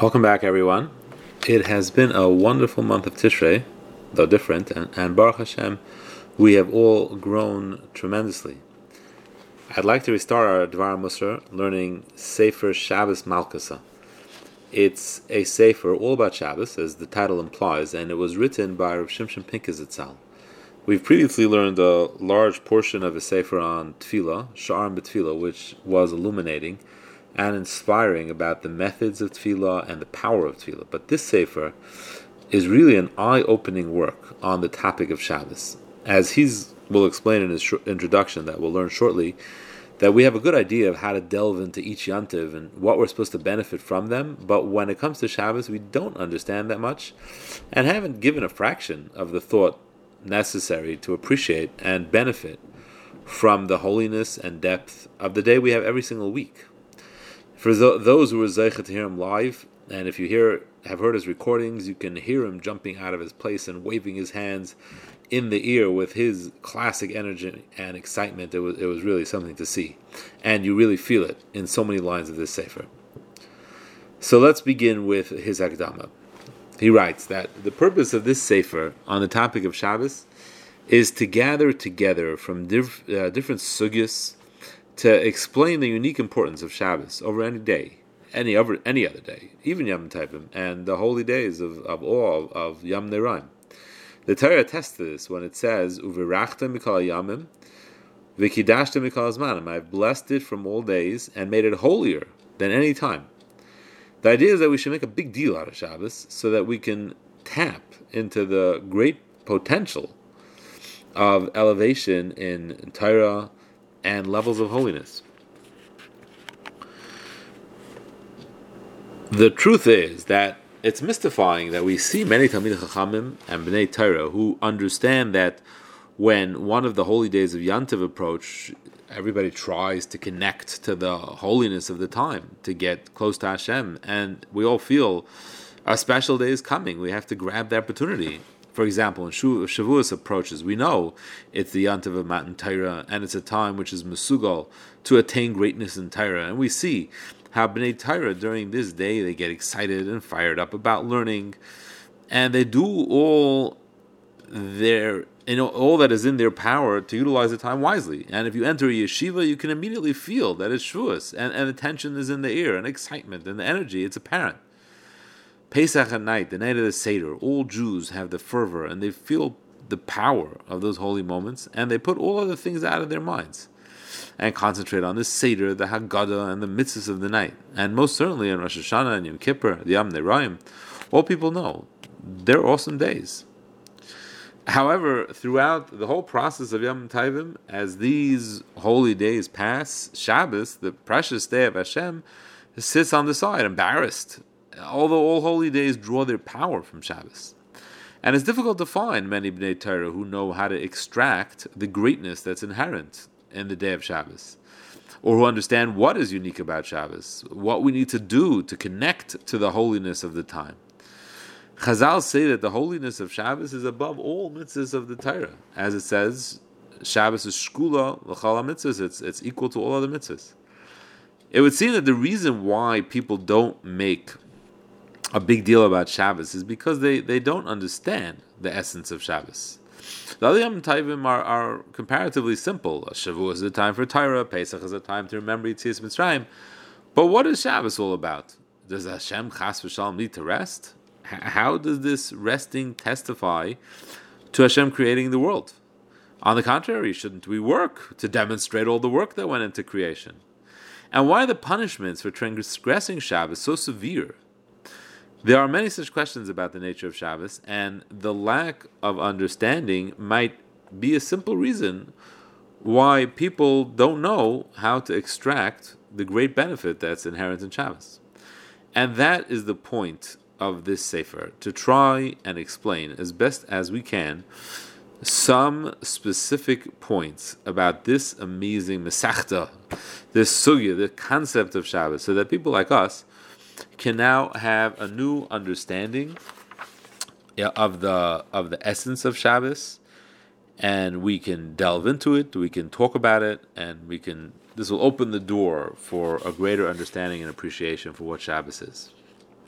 Welcome back, everyone. It has been a wonderful month of Tishrei, though different, and Baruch Hashem, we have all grown tremendously. I'd like to restart our Dvar Musar, learning Sefer Shabbos Malkasa. It's a Sefer all about Shabbos, as the title implies, and it was written by Rav Shimshon Pinkasitzal. We've previously learned a large portion of a Sefer on Tefillah, Sha'ar Mbitfillah, which was illuminating and inspiring about the methods of tefillah and the power of tefillah. But this Sefer is really an eye-opening work on the topic of Shabbos. As will explain in his introduction that we'll learn shortly, that we have a good idea of how to delve into each yontiv and what we're supposed to benefit from them, but when it comes to Shabbos, we don't understand that much and haven't given a fraction of the thought necessary to appreciate and benefit from the holiness and depth of the day we have every single week. For those who were zeicha to hear him live, and if you have heard his recordings, you can hear him jumping out of his place and waving his hands in the air with his classic energy and excitement. It was really something to see, and you really feel it in so many lines of this sefer. So let's begin with his Akdama. He writes that the purpose of this sefer on the topic of Shabbos is to gather together from different sugyas, to explain the unique importance of Shabbos over any day, any other day, even Yom Tovim, and the holy days of all of Yom Neraim. The Torah attests to this when it says, "Uvirachta mikol hayamim, v'kidashta mikol hazmanim." I've blessed it from all days and made it holier than any time. The idea is that we should make a big deal out of Shabbos so that we can tap into the great potential of elevation in Torah and levels of holiness. The truth is that it's mystifying that we see many Talmid Chachamim and Bnei Torah who understand that when one of the holy days of Yom Tov approach, everybody tries to connect to the holiness of the time, to get close to Hashem, and we all feel a special day is coming. We have to grab the opportunity. For example, when Shavuos approaches, we know it's the Yontiv of Matan Torah, and it's a time which is Mesugal to attain greatness in Torah. And we see how Bnei Torah, during this day, they get excited and fired up about learning, and they do all that is in their power to utilize the time wisely. And if you enter a yeshiva, you can immediately feel that it's Shavuos, and the tension is in the air, and excitement, and the energy, it's apparent. Pesach at night, the night of the Seder, all Jews have the fervor and they feel the power of those holy moments, and they put all other things out of their minds and concentrate on the Seder, the Haggadah, and the mitzvahs of the night. And most certainly in Rosh Hashanah and Yom Kippur, the Yom Neraim, all people know they're awesome days. However, throughout the whole process of Yom Tovim, as these holy days pass, Shabbos, the precious day of Hashem, sits on the side, embarrassed, although all holy days draw their power from Shabbos. And it's difficult to find many Bnei Torah who know how to extract the greatness that's inherent in the day of Shabbos, or who understand what is unique about Shabbos, what we need to do to connect to the holiness of the time. Chazal say that the holiness of Shabbos is above all mitzvahs of the Torah. As it says, Shabbos is shkula l'chal mitzvahs, it's equal to all other mitzvahs. It would seem that the reason why people don't make a big deal about Shabbos is because they don't understand the essence of Shabbos. The other Yom Tovim are comparatively simple. Shavuos is a time for Torah, Pesach is a time to remember Yetzias Mitzrayim. But what is Shabbos all about? Does Hashem Chas V'Shalom need to rest? How does this resting testify to Hashem creating the world? On the contrary, shouldn't we work to demonstrate all the work that went into creation? And why are the punishments for transgressing Shabbos so severe? There are many such questions about the nature of Shabbos, and the lack of understanding might be a simple reason why people don't know how to extract the great benefit that's inherent in Shabbos. And that is the point of this Sefer, to try and explain as best as we can some specific points about this amazing mesachta, this sugya, the concept of Shabbos, so that people like us can now have a new understanding of the essence of Shabbos, and we can delve into it, we can talk about it, and this will open the door for a greater understanding and appreciation for what Shabbos is.